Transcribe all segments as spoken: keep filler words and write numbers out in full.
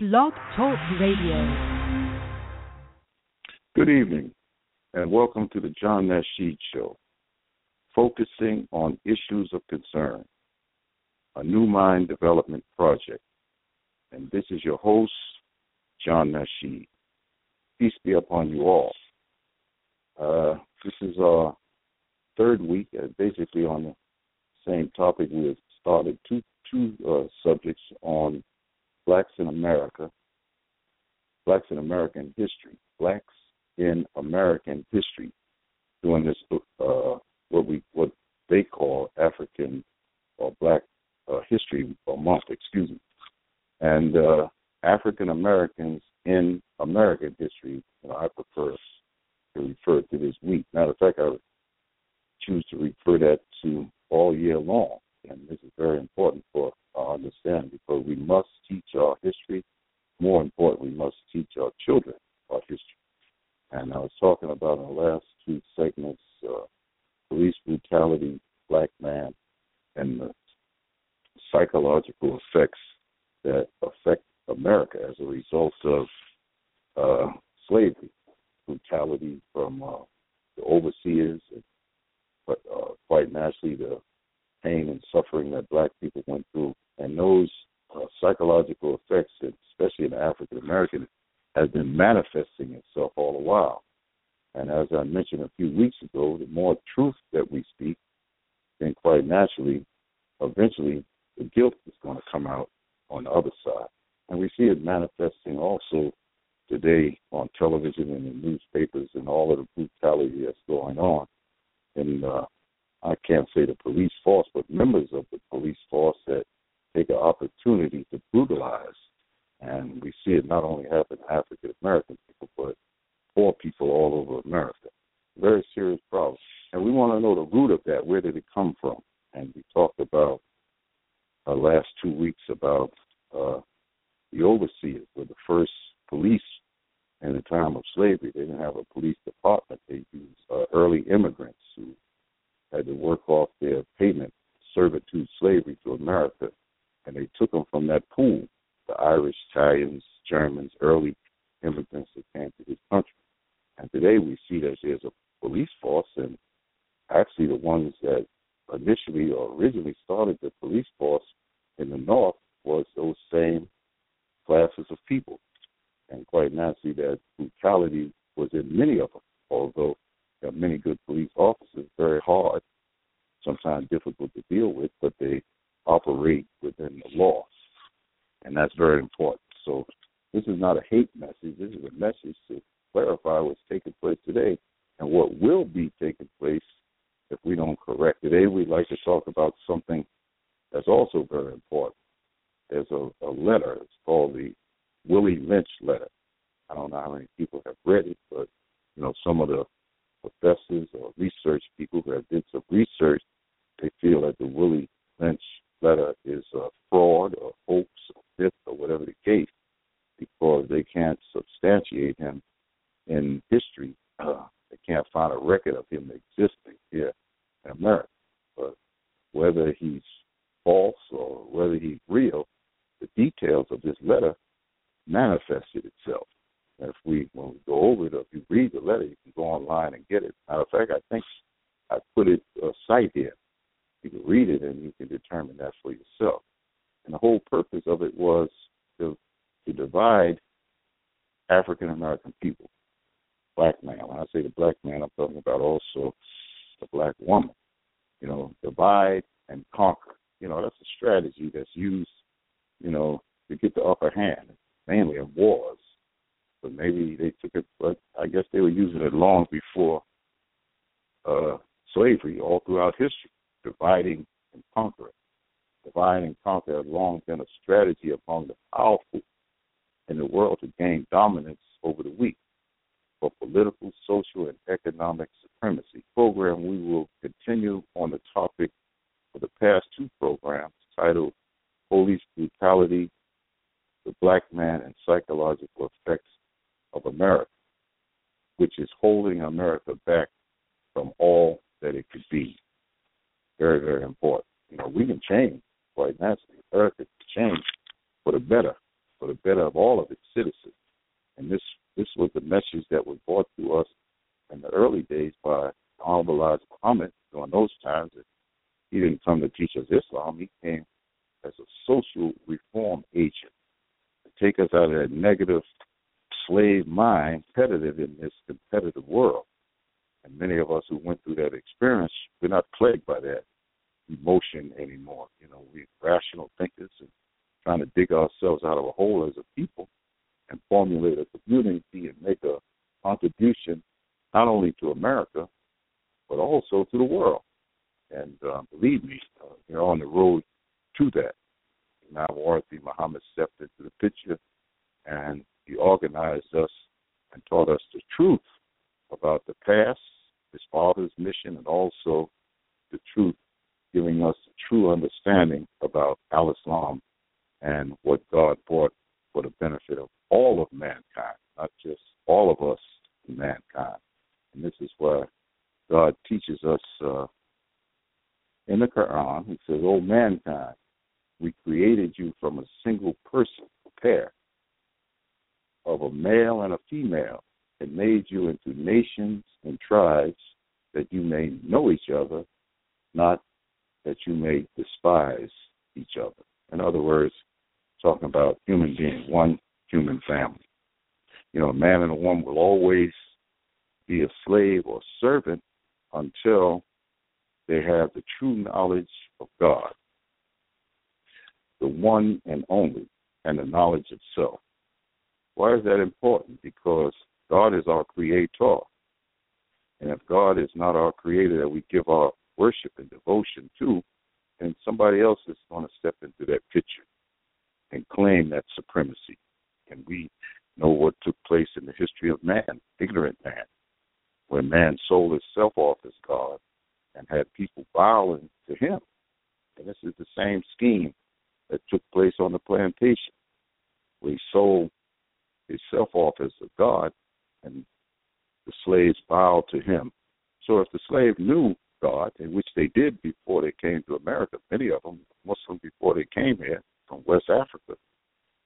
Blog Talk Radio. Good evening, and welcome to the John Nasheed Show, focusing on issues of concern, a new mind development project. And this is your host, John Nasheed. Peace be upon you all. Uh, this is our third week, uh, basically on the same topic. We have started two two uh, subjects on Blacks in America, Blacks in American History, Blacks in American History, doing this uh, what we what they call African or Black uh, History Month, excuse me, and uh, African Americans in American History. You know, I prefer to refer to this week. Matter of fact, I choose to refer that to all year long, and this is very important for our understanding, because we must teach our history. More important, we must teach our children our history. And I was talking about in the last two segments, uh, police brutality, Black Man, and the psychological effects that affect America as a result of uh, slavery, brutality from uh, the overseers, and, but uh, quite naturally the pain and suffering that black people went through. And those uh, psychological effects, especially in the African American, has been manifesting itself all the while. And as I mentioned a few weeks ago, the more truth that we speak, then quite naturally, eventually, the guilt is going to come out on the other side. And we see it manifesting also today on television and in newspapers and all of the brutality that's going on. And uh, I can't say the police force, but members of the police force that take an opportunity to brutalize. And we see it not only happen to African-American people, but poor people all over America. Very serious problem. And we want to know the root of that. Where did it come from? And we talked about the uh, last two weeks about uh, the overseers were the first police in the time of slavery. They didn't have a police department. They used uh, early immigrants who had to work off their payment, servitude, slavery to America. And they took them from that pool, the Irish, Italians, Germans, early immigrants that came to this country. And today we see that there's a police force, and actually the ones that initially or originally started the police force in the North was those same classes of people. And quite naturally that brutality was in many of them, although there are many good police officers, very hard, sometimes difficult to deal with, but they operate within the law, and that's very important. So this is not a hate message. This is a message to clarify what's taking place today and what will be taking place if we don't correct. Today we'd like to talk about something that's also very important. There's a, a letter. It's called the Willie Lynch Letter. I don't know how many people have read it, but you know, some of the professors or research people who have did some research, they feel that the Willie Lynch Letter is a fraud or hoax or myth or whatever the case, because they can't substantiate him in history. Uh, they can't find a record of him existing here in America. But whether he's false or whether he's real, the details of this letter manifested itself. If we, when we go over it, or if you read the letter, you can go online and get it. Matter of fact, I think I put it a site here. You can read it and you can determine that for yourself. And the whole purpose of it was to, to divide African American people, black man. When I say the black man, I'm talking about also the black woman. You know, divide and conquer. You know, that's a strategy that's used, you know, to get the upper hand, mainly in wars. But maybe they took it, but I guess they were using it long before uh, slavery, all throughout history, dividing and conquering. Divide and conquer has long been a strategy among the powerful in the world to gain dominance over the weak for political, social, and economic supremacy. Program we will continue on the topic for the past two programs titled Police Brutality, the Black Man, and Psychological Effects of America, which is holding America back from all that it could be. Very, very important. You know, we can change quite naturally. America can change for the better. for the better of all of its citizens. And this this was the message that was brought to us in the early days by Honorable Elijah Muhammad during those times. He didn't come to teach us Islam. He came as a social reform agent to take us out of that negative slave mind, competitive in this competitive world. And many of us who went through that experience, we're not plagued by that emotion anymore. You know, we're rational thinkers and trying to dig ourselves out of a hole as a people and formulate a community and make a contribution not only to America, but also to the world. And um, believe me, uh, you're on the road to that. Now, Warith Mohammed stepped into the picture, and he organized us and taught us the truth about the past, his father's mission, and also the truth, giving us a true understanding about Al-Islam and what God brought for the benefit of all of mankind, not just all of us in mankind. And this is where God teaches us uh, in the Quran. He says, "O mankind, we created you from a single person, a pair, of a male and a female, and made you into nations and tribes that you may know each other, not that you may despise each other." In other words, talking about human beings, one human family. You know, a man and a woman will always be a slave or servant until they have the true knowledge of God, the one and only, and the knowledge of self. Why is that important? Because God is our creator. And if God is not our creator that we give our worship and devotion to, then somebody else is going to step into that picture and claim that supremacy. And we know what took place in the history of man, ignorant man, when man sold himself off as God and had people bowing to him. And this is the same scheme that took place on the plantation. We sold himself off as a God, and the slaves bowed to him. So if the slave knew God, in which they did before they came to America, many of them Muslim before they came here from West Africa,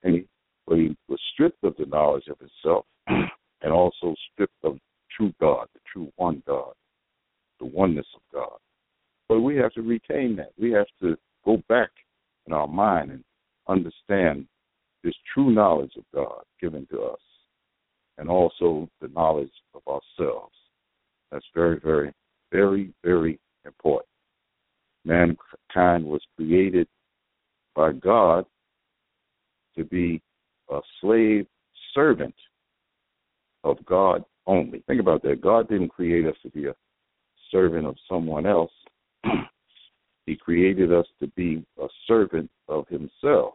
and he, but he was stripped of the knowledge of himself and also stripped of true God, the true one God, the oneness of God. But we have to retain that. We have to go back in our mind and understand this true knowledge of God given to us, and also the knowledge of ourselves. That's very, very, very, very important. Mankind was created by God to be a slave servant of God only. Think about that. God didn't create us to be a servant of someone else. He created us to be a servant of himself.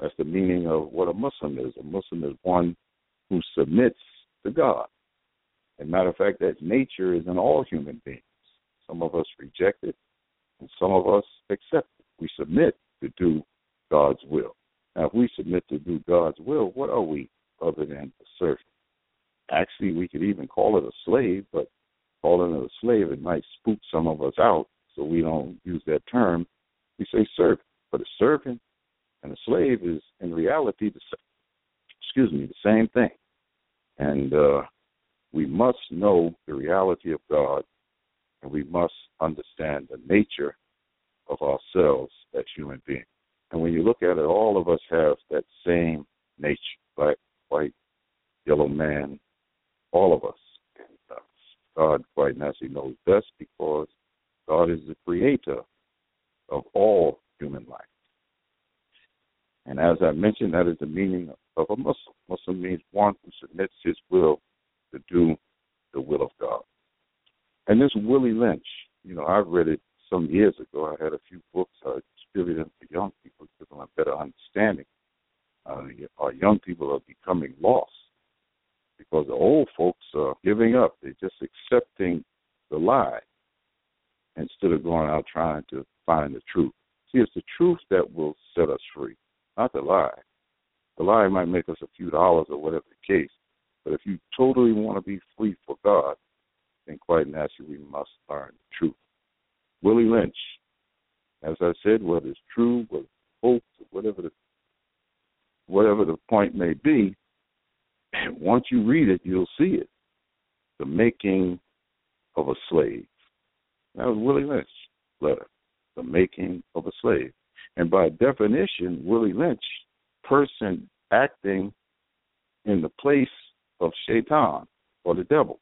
That's the meaning of what a Muslim is. A Muslim is one who submits to God. As a matter of fact, that nature is in all human beings. Some of us reject it, and some of us accept it. We submit to do God's will. Now, if we submit to do God's will, what are we other than a servant? Actually, we could even call it a slave, but calling it a slave, it might spook some of us out, so we don't use that term. We say servant. But a servant and a slave is, in reality, the same. Excuse me, the same thing. And uh, we must know the reality of God, and we must understand the nature of ourselves as human beings. And when you look at it, all of us have that same nature, black, white, yellow man, all of us. And uh, God quite naturally knows best, because God is the creator of all human life. And as I mentioned, that is the meaning of a Muslim. Muslim means one who submits his will to do the will of God. And this Willie Lynch, you know, I read it some years ago. I had a few books. I distributed them to young people to give them a better understanding. Uh, our young people are becoming lost because the old folks are giving up. They're just accepting the lie instead of going out trying to find the truth. See, it's the truth that will set us free, not the lie. The lie might make us a few dollars or whatever the case, but if you totally want to be free for God, then quite naturally we must learn the truth. Willie Lynch, as I said, what is true, what is false, whatever the whatever the point may be, and once you read it, you'll see it. The Making of a Slave. That was Willie Lynch's letter, The Making of a Slave. And by definition, Willie Lynch, person acting in the place of Shaitan, or the devil,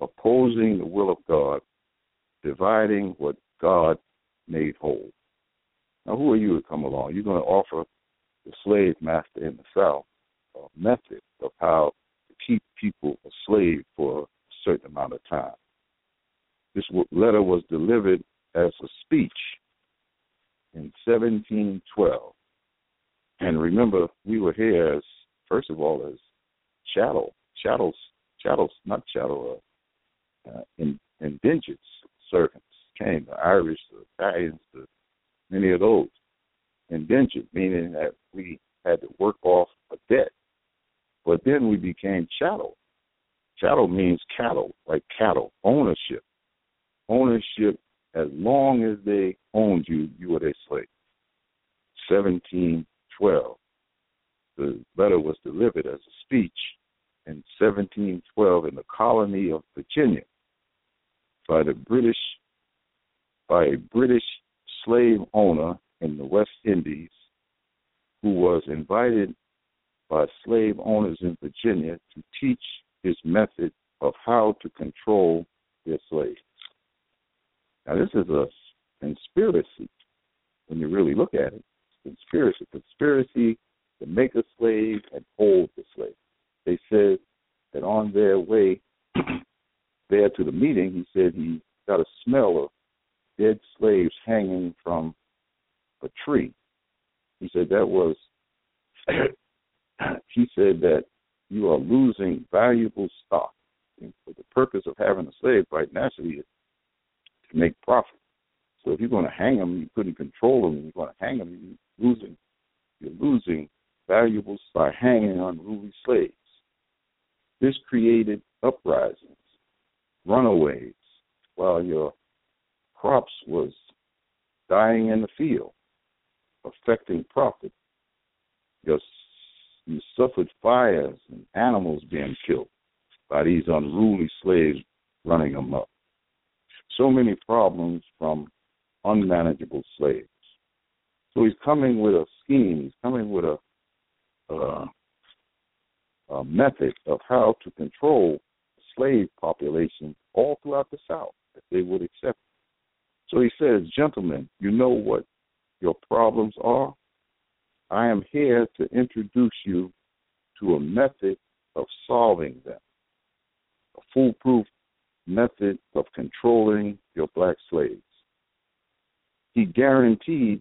opposing the will of God, dividing what God made whole. Now, who are you to come along? You're going to offer the slave master in the South a method of how to keep people enslaved for a certain amount of time. This letter was delivered as a speech in seventeen twelve. And remember, we were here as, first of all, as chattel, chattels, chattels, not chattel, uh, uh, in, indentured servants came, the Irish, the Italians, the, many of those. Indentured, meaning that we had to work off a debt. But then we became chattel. Chattel means cattle, like cattle, ownership. Ownership, as long as they owned you, you were their slave. seventeen twelve. The letter was delivered as a speech in seventeen twelve in the colony of Virginia by the British, by a British slave owner in the West Indies, who was invited by slave owners in Virginia to teach his method of how to control their slaves. Now, this is a conspiracy when you really look at it. Conspiracy, conspiracy to make a slave and hold the slave. They said that on their way there to the meeting, he said he got a smell of dead slaves hanging from a tree. He said that was, he said that you are losing valuable stock. And for the purpose of having a slave right naturally is to make profit. So if you're going to hang them, you couldn't control them, you're going to hang them, you're losing, you're losing valuables by hanging unruly slaves. This created uprisings, runaways, while your crops was dying in the field, affecting profit. Your, you suffered fires and animals being killed by these unruly slaves running them up. So many problems from unmanageable slaves. So he's coming with a scheme. He's coming with a, a, a method of how to control the slave population all throughout the South, if they would accept it. So he says, gentlemen, you know what your problems are? I am here to introduce you to a method of solving them, a foolproof method of controlling your black slaves. He guaranteed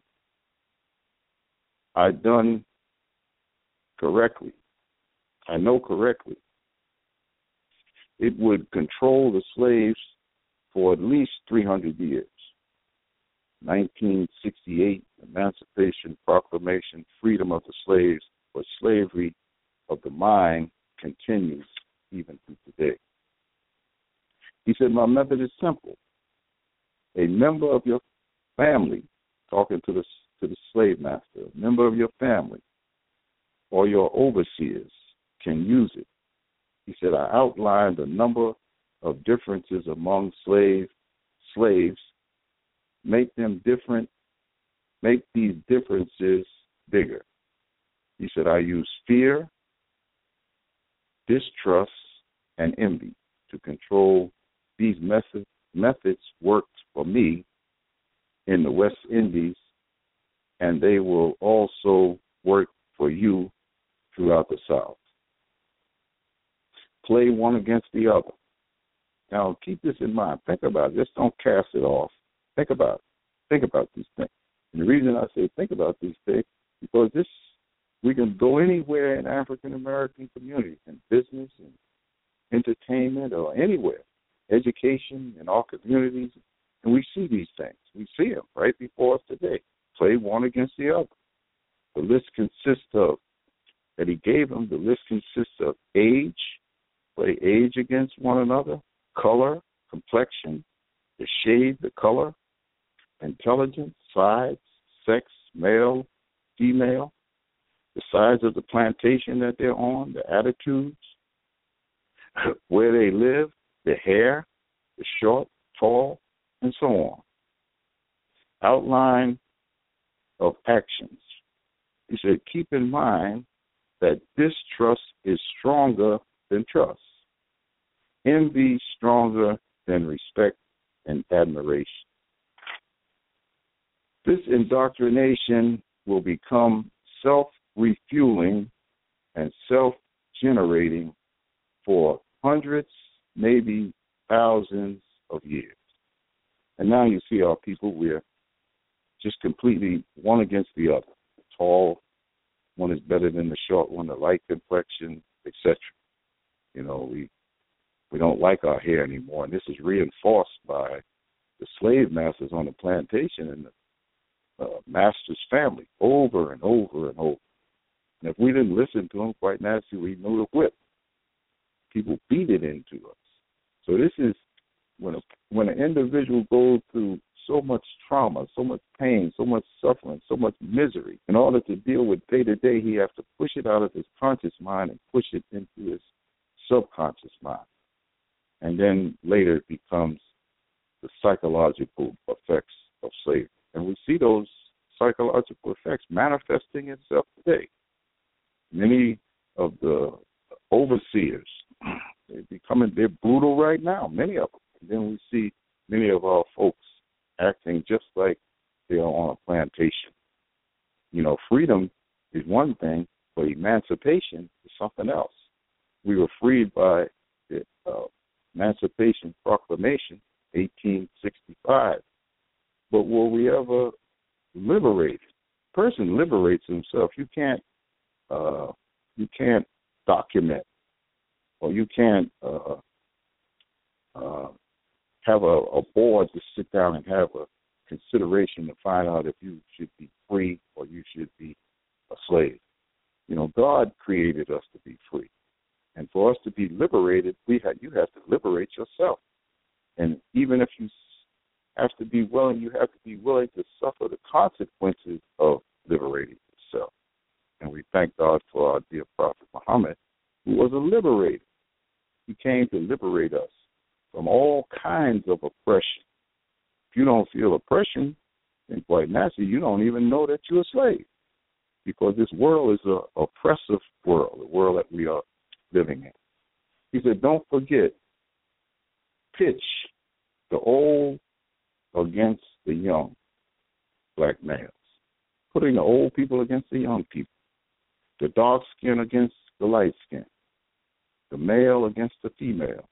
I done correctly. I know correctly. It would control the slaves for at least three hundred years. nineteen sixty-eight, Emancipation Proclamation, freedom of the slaves, but slavery of the mind continues even to today. He said, my method is simple. A member of your family, talking to the, to the slave master, a member of your family or your overseers can use it. He said, I outlined a number of differences among slave, slaves. Make them different, make these differences bigger. He said, I use fear, distrust, and envy to control. These methods, methods worked for me in the West Indies, and they will also work for you throughout the South. Play one against the other. Now, keep this in mind. Think about it. Just don't cast it off. Think about it. Think about these things. And the reason I say think about these things because this we can go anywhere in African American communities, in business, in entertainment, or anywhere, education, in our communities, and we see these things. We see them right before us today. Play one against the other. The list consists of that he gave them. The list consists of age, play age against one another, color, complexion, the shade, the color, intelligence, size, sex, male, female, the size of the plantation that they're on, the attitudes, where they live, the hair, the short, tall, and so on. Outline of actions. He said, keep in mind that distrust is stronger than trust. Envy stronger than respect and admiration. This indoctrination will become self-refueling and self-generating for hundreds, maybe thousands of years. And now you see our people, we're just completely one against the other. The tall one is better than the short one, the light complexion, et cetera. You know, we we don't like our hair anymore, and this is reinforced by the slave masters on the plantation and the uh, master's family over and over and over. And if we didn't listen to them, quite nasty, we know the whip. People beat it into us. So this is when a, when an individual goes through so much trauma, so much pain, so much suffering, so much misery. In order to deal with day-to-day, he has to push it out of his conscious mind and push it into his subconscious mind. And then later it becomes the psychological effects of slavery. And we see those psychological effects manifesting itself today. Many of the overseers, they're becoming, they're brutal right now, many of them. And then we see many of our folks acting just like they are on a plantation. You know, freedom is one thing, but emancipation is something else. We were freed by the uh, Emancipation Proclamation, eighteen sixty-five. But were we ever liberated? A person liberates himself. You can't, uh, you can't document, or you can't uh, uh, have a, a board to sit down and have a consideration to find out if you should be free or you should be a slave. You know, God created us to be free. And for us to be liberated, we have, you have to liberate yourself. And even if you have to be willing, you have to be willing to suffer the consequences of liberating yourself. And we thank God for our dear Prophet Muhammad, who was a liberator. He came to liberate us from all kinds of oppression. If you don't feel oppression, then quite nasty, you don't even know that you're a slave, because this world is an oppressive world, the world that we are living in. He said, don't forget, pitch the old against the young black males, putting the old people against the young people, the dark skin against the light skin, the male against the female,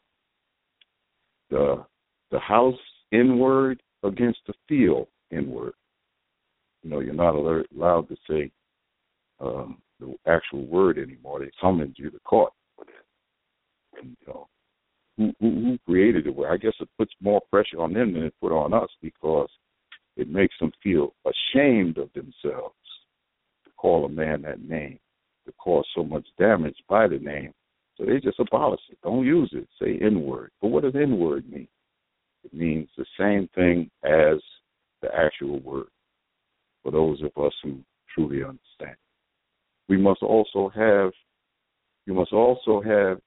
the the house inward against the field inward. You know, you're not allowed to say um, the actual word anymore. They summoned you to court. And, you know, who, who, who created it? Well, I guess it puts more pressure on them than it put on us, because it makes them feel ashamed of themselves to call a man that name, to cause so much damage by the name. So they just abolish it. Don't use it. Say N-word. But what does N-word mean? It means the same thing as the actual word, for those of us who truly understand. We must also have, you must also have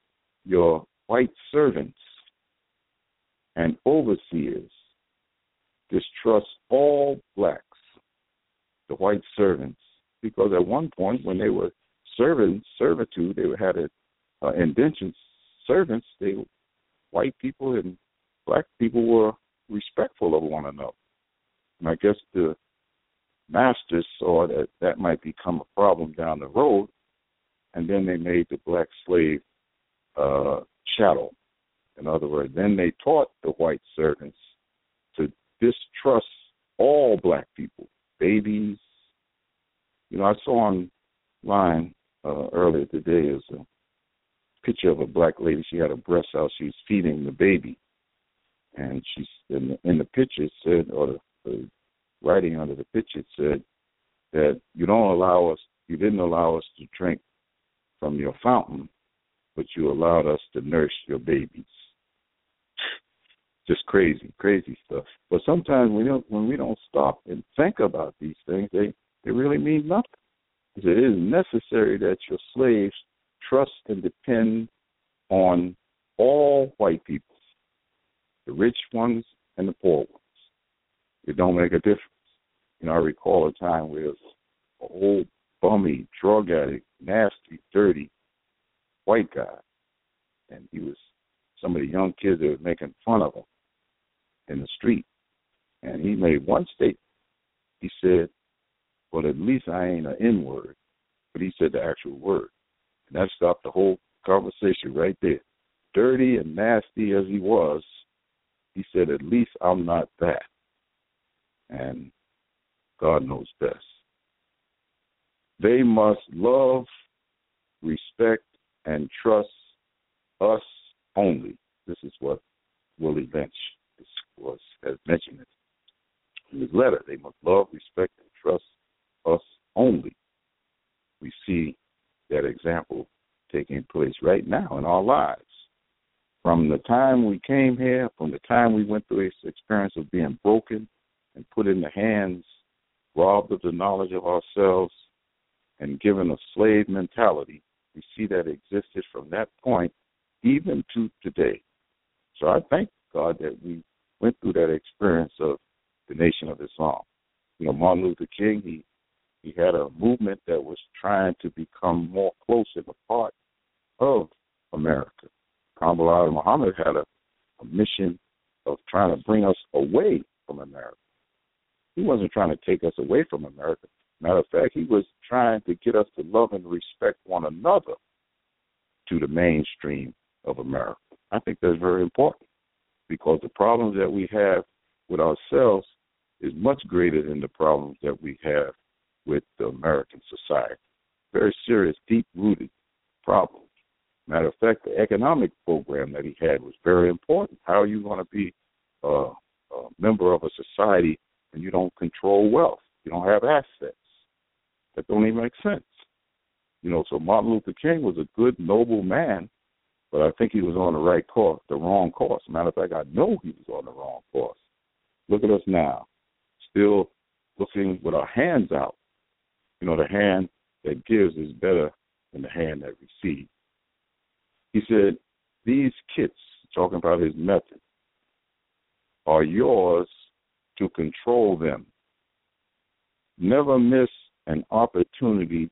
your white servants and overseers distrust all blacks, the white servants, because at one point when they were serving servitude, they had a, uh, indentured servants. They, white people and black people, were respectful of one another. And I guess the masters saw that that might become a problem down the road, and then they made the black slave Uh, chattel. In other words, then they taught the white servants to distrust all black people, babies. You know, I saw online uh, earlier today is a picture of a black lady. She had a breast out. She was feeding the baby, and she's in the, in the picture it said, or the, the writing under the picture it said that you don't allow us, you didn't allow us to drink from your fountain, but you allowed us to nurse your babies. Just crazy, crazy stuff. But sometimes we don't, when we don't stop and think about these things, they, they really mean nothing. He said, it is necessary that your slaves trust and depend on all white people, the rich ones and the poor ones. It don't make a difference. You know, I recall a time where a old bummy, drug addict, nasty, dirty white guy, and he was some of the young kids that were making fun of him in the street. And he made one statement. He said, well, at least I ain't an N-word. But he said the actual word. And that stopped the whole conversation right there. Dirty and nasty as he was, he said, at least I'm not that. And God knows best. They must love, respect, and trust us only. This is what Willie Lynch was, has mentioned it in his letter. They must love, respect, and trust us only. We see that example taking place right now in our lives. From the time we came here, from the time we went through this experience of being broken and put in the hands, robbed of the knowledge of ourselves, and given a slave mentality, we see that existed from that point even to today. So I thank God that we went through that experience of the Nation of Islam. You know, Martin Luther King, he, he had a movement that was trying to become more close in the part of America. Elijah Muhammad had a, a mission of trying to bring us away from America. He wasn't trying to take us away from America. Matter of fact, he was trying to get us to love and respect one another to the mainstream of America. I think that's very important because the problems that we have with ourselves is much greater than the problems that we have with the American society. Very serious, deep-rooted problems. Matter of fact, the economic program that he had was very important. How are you going to be a, a member of a society when you don't control wealth? You don't have assets. That don't even make sense. You know, so Martin Luther King was a good, noble man, but I think he was on the right course, the wrong course. Matter of fact, I know he was on the wrong course. Look at us now, still looking with our hands out. You know, the hand that gives is better than the hand that receives. He said, these kits, talking about his method, are yours to control them. Never miss an opportunity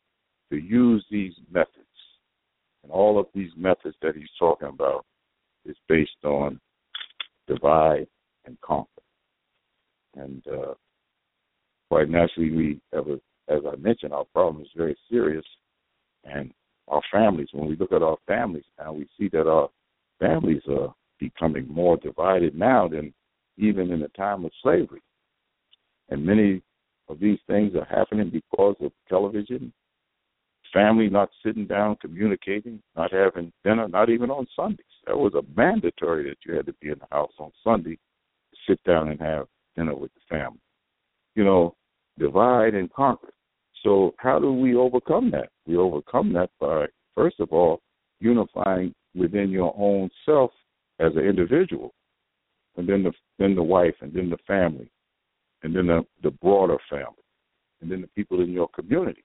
to use these methods. And all of these methods that he's talking about is based on divide and conquer. And uh, quite naturally, we have, a, as I mentioned, our problem is very serious. And our families, when we look at our families now, we see that our families are becoming more divided now than even in the time of slavery. And many of these things are happening because of television, family not sitting down, communicating, not having dinner, not even on Sundays. That was a mandatory that you had to be in the house on Sunday to sit down and have dinner with the family. You know, divide and conquer. So how do we overcome that? We overcome that by, first of all, unifying within your own self as an individual, and then the then the wife, and then the family, and then the, the broader family, and then the people in your community.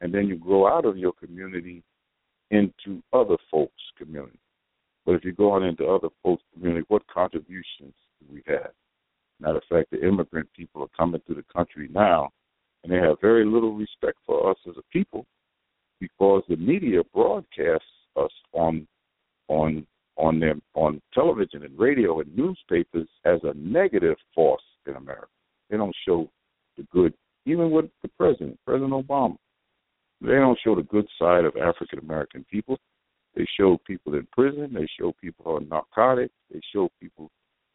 And then you grow out of your community into other folks' community. But if you go on into other folks' community, what contributions do we have? Matter of fact, the immigrant people are coming to the country now, and they have very little respect for us as a people because the media broadcasts us on on on them on television and radio and newspapers as a negative force in America. They don't show the good, even with the president, President Obama. They don't show the good side of African American people. They show people in prison. They show people on narcotics. They show people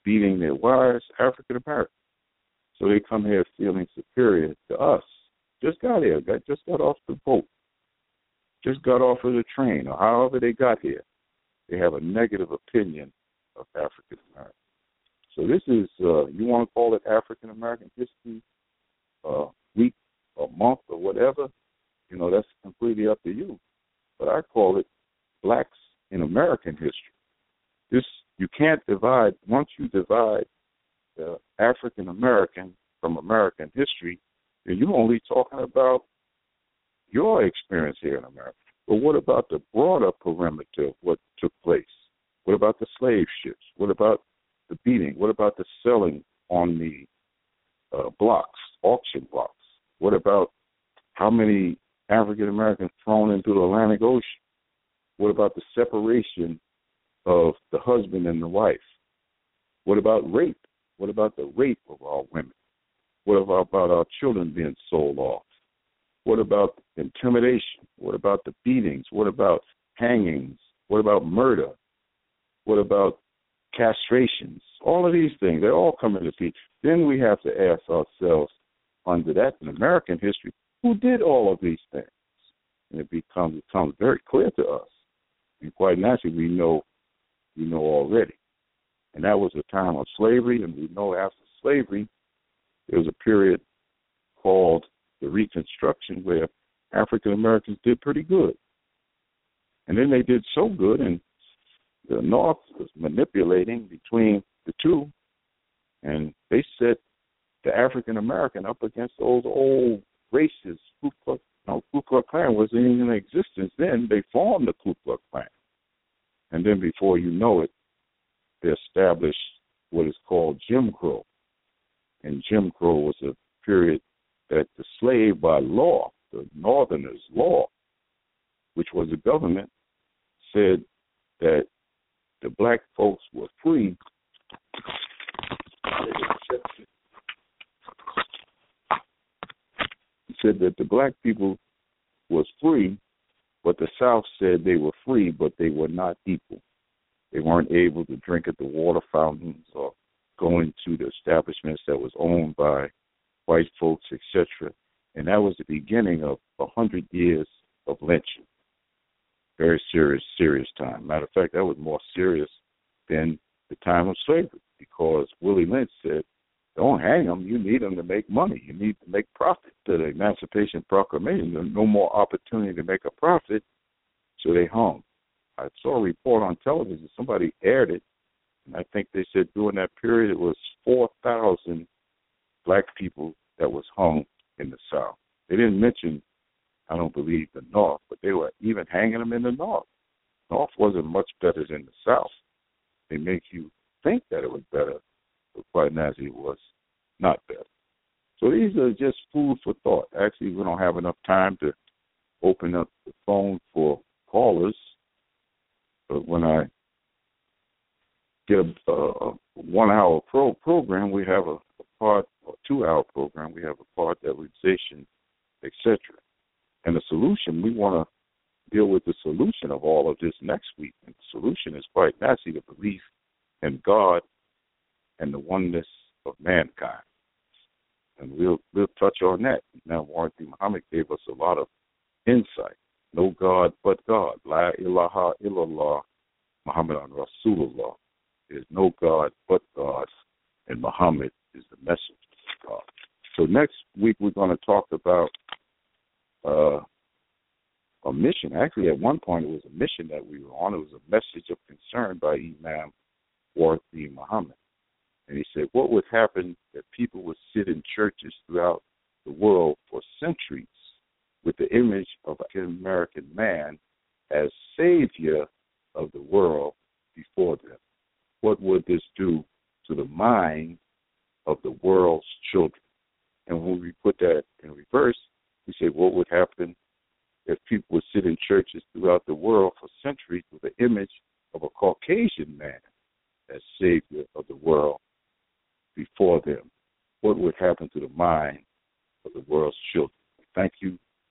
beating their wives, African American. So they come here feeling superior to us. Just got here. Just got off the boat. Just got off of the train, or however they got here. They have a negative opinion of African Americans. So this is, uh, you want to call it African American History uh, Week or Month or whatever. You know, that's completely up to you. But I call it Blacks in American History. This, you can't divide. Once you divide the African American from American history, then you're only talking about your experience here in America, but what about the broader perimeter of what took place? What about the slave ships? What about the beating? What about the selling on the uh, blocks, auction blocks? What about how many African Americans thrown into the Atlantic Ocean? What about the separation of the husband and the wife? What about rape? What about the rape of our women? What about our children being sold off? What about intimidation? What about the beatings? What about hangings? What about murder? What about castrations? All of these things, they all come into play. Then we have to ask ourselves, under that in American history, who did all of these things? And it becomes, it becomes very clear to us. And quite naturally, we know we know already. And that was a time of slavery, and we know after slavery, there was a period called the Reconstruction where African Americans did pretty good. And then they did so good, and the North was manipulating between the two, and they set the African American up against those old races. Ku Klux, no, Ku Klux Klan wasn't even in existence then. They formed the Ku Klux Klan. And then before you know it, they established what is called Jim Crow. And Jim Crow was a period that the slave by law, the Northerners' law, which was the government, said that the black folks were free out of exception. It said that the black people was free, but the South said they were free, but they were not equal. They weren't able to drink at the water fountains or going to the establishments that was owned by white folks, et cetera. And that was the beginning of one hundred years of lynching. Very serious, serious time. Matter of fact, that was more serious than the time of slavery because Willie Lynch said, don't hang them. You need them to make money. You need to make profit. To the Emancipation Proclamation, there's no more opportunity to make a profit, so they hung. I saw a report on television. Somebody aired it, and I think they said during that period it was four thousand black people that was hung in the South. They didn't mention, I don't believe, the North, but they were even hanging them in the North. North wasn't much better than the South. They make you think that it was better, but quite honestly, it was not better. So these are just food for thought. Actually, we don't have enough time to open up the phone for callers, but when I get a, a one-hour pro program, we have a part, or two-hour program, we have a part that realization, et cetera. And the solution, we want to deal with the solution of all of this next week. And the solution is quite nasty, the belief in God and the oneness of mankind. And we'll we'll touch on that. Now, Warith Mohammed gave us a lot of insight. No God but God. La ilaha illallah, Muhammadan Rasulullah. There's no God but God, and Muhammad is the message of God. So next week we're going to talk about uh, a mission. Actually, at one point it was a mission that we were on. It was a message of concern by Imam Warith Mohammed. And he said, what would happen if people would sit in churches throughout the world for centuries with the image of an American man as savior of the world before them? What would this do to the mind of the world's children? And when we put that in reverse, we say, what would happen if people would sit in churches throughout the world for centuries with the image of a Caucasian man as savior of the world before them? What would happen to the mind of the world's children? Thank you,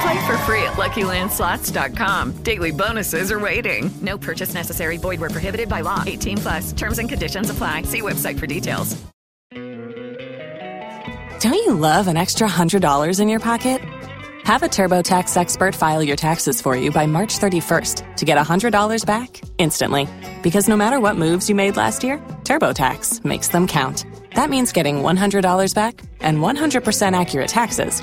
Play for free at Lucky Land Slots dot com. Daily bonuses are waiting. No purchase necessary. Void where prohibited by law. eighteen plus. Terms and conditions apply. See website for details. Don't you love an extra one hundred dollars in your pocket? Have a TurboTax expert file your taxes for you by March thirty-first to get one hundred dollars back instantly. Because no matter what moves you made last year, TurboTax makes them count. That means getting one hundred dollars back and one hundred percent accurate taxes,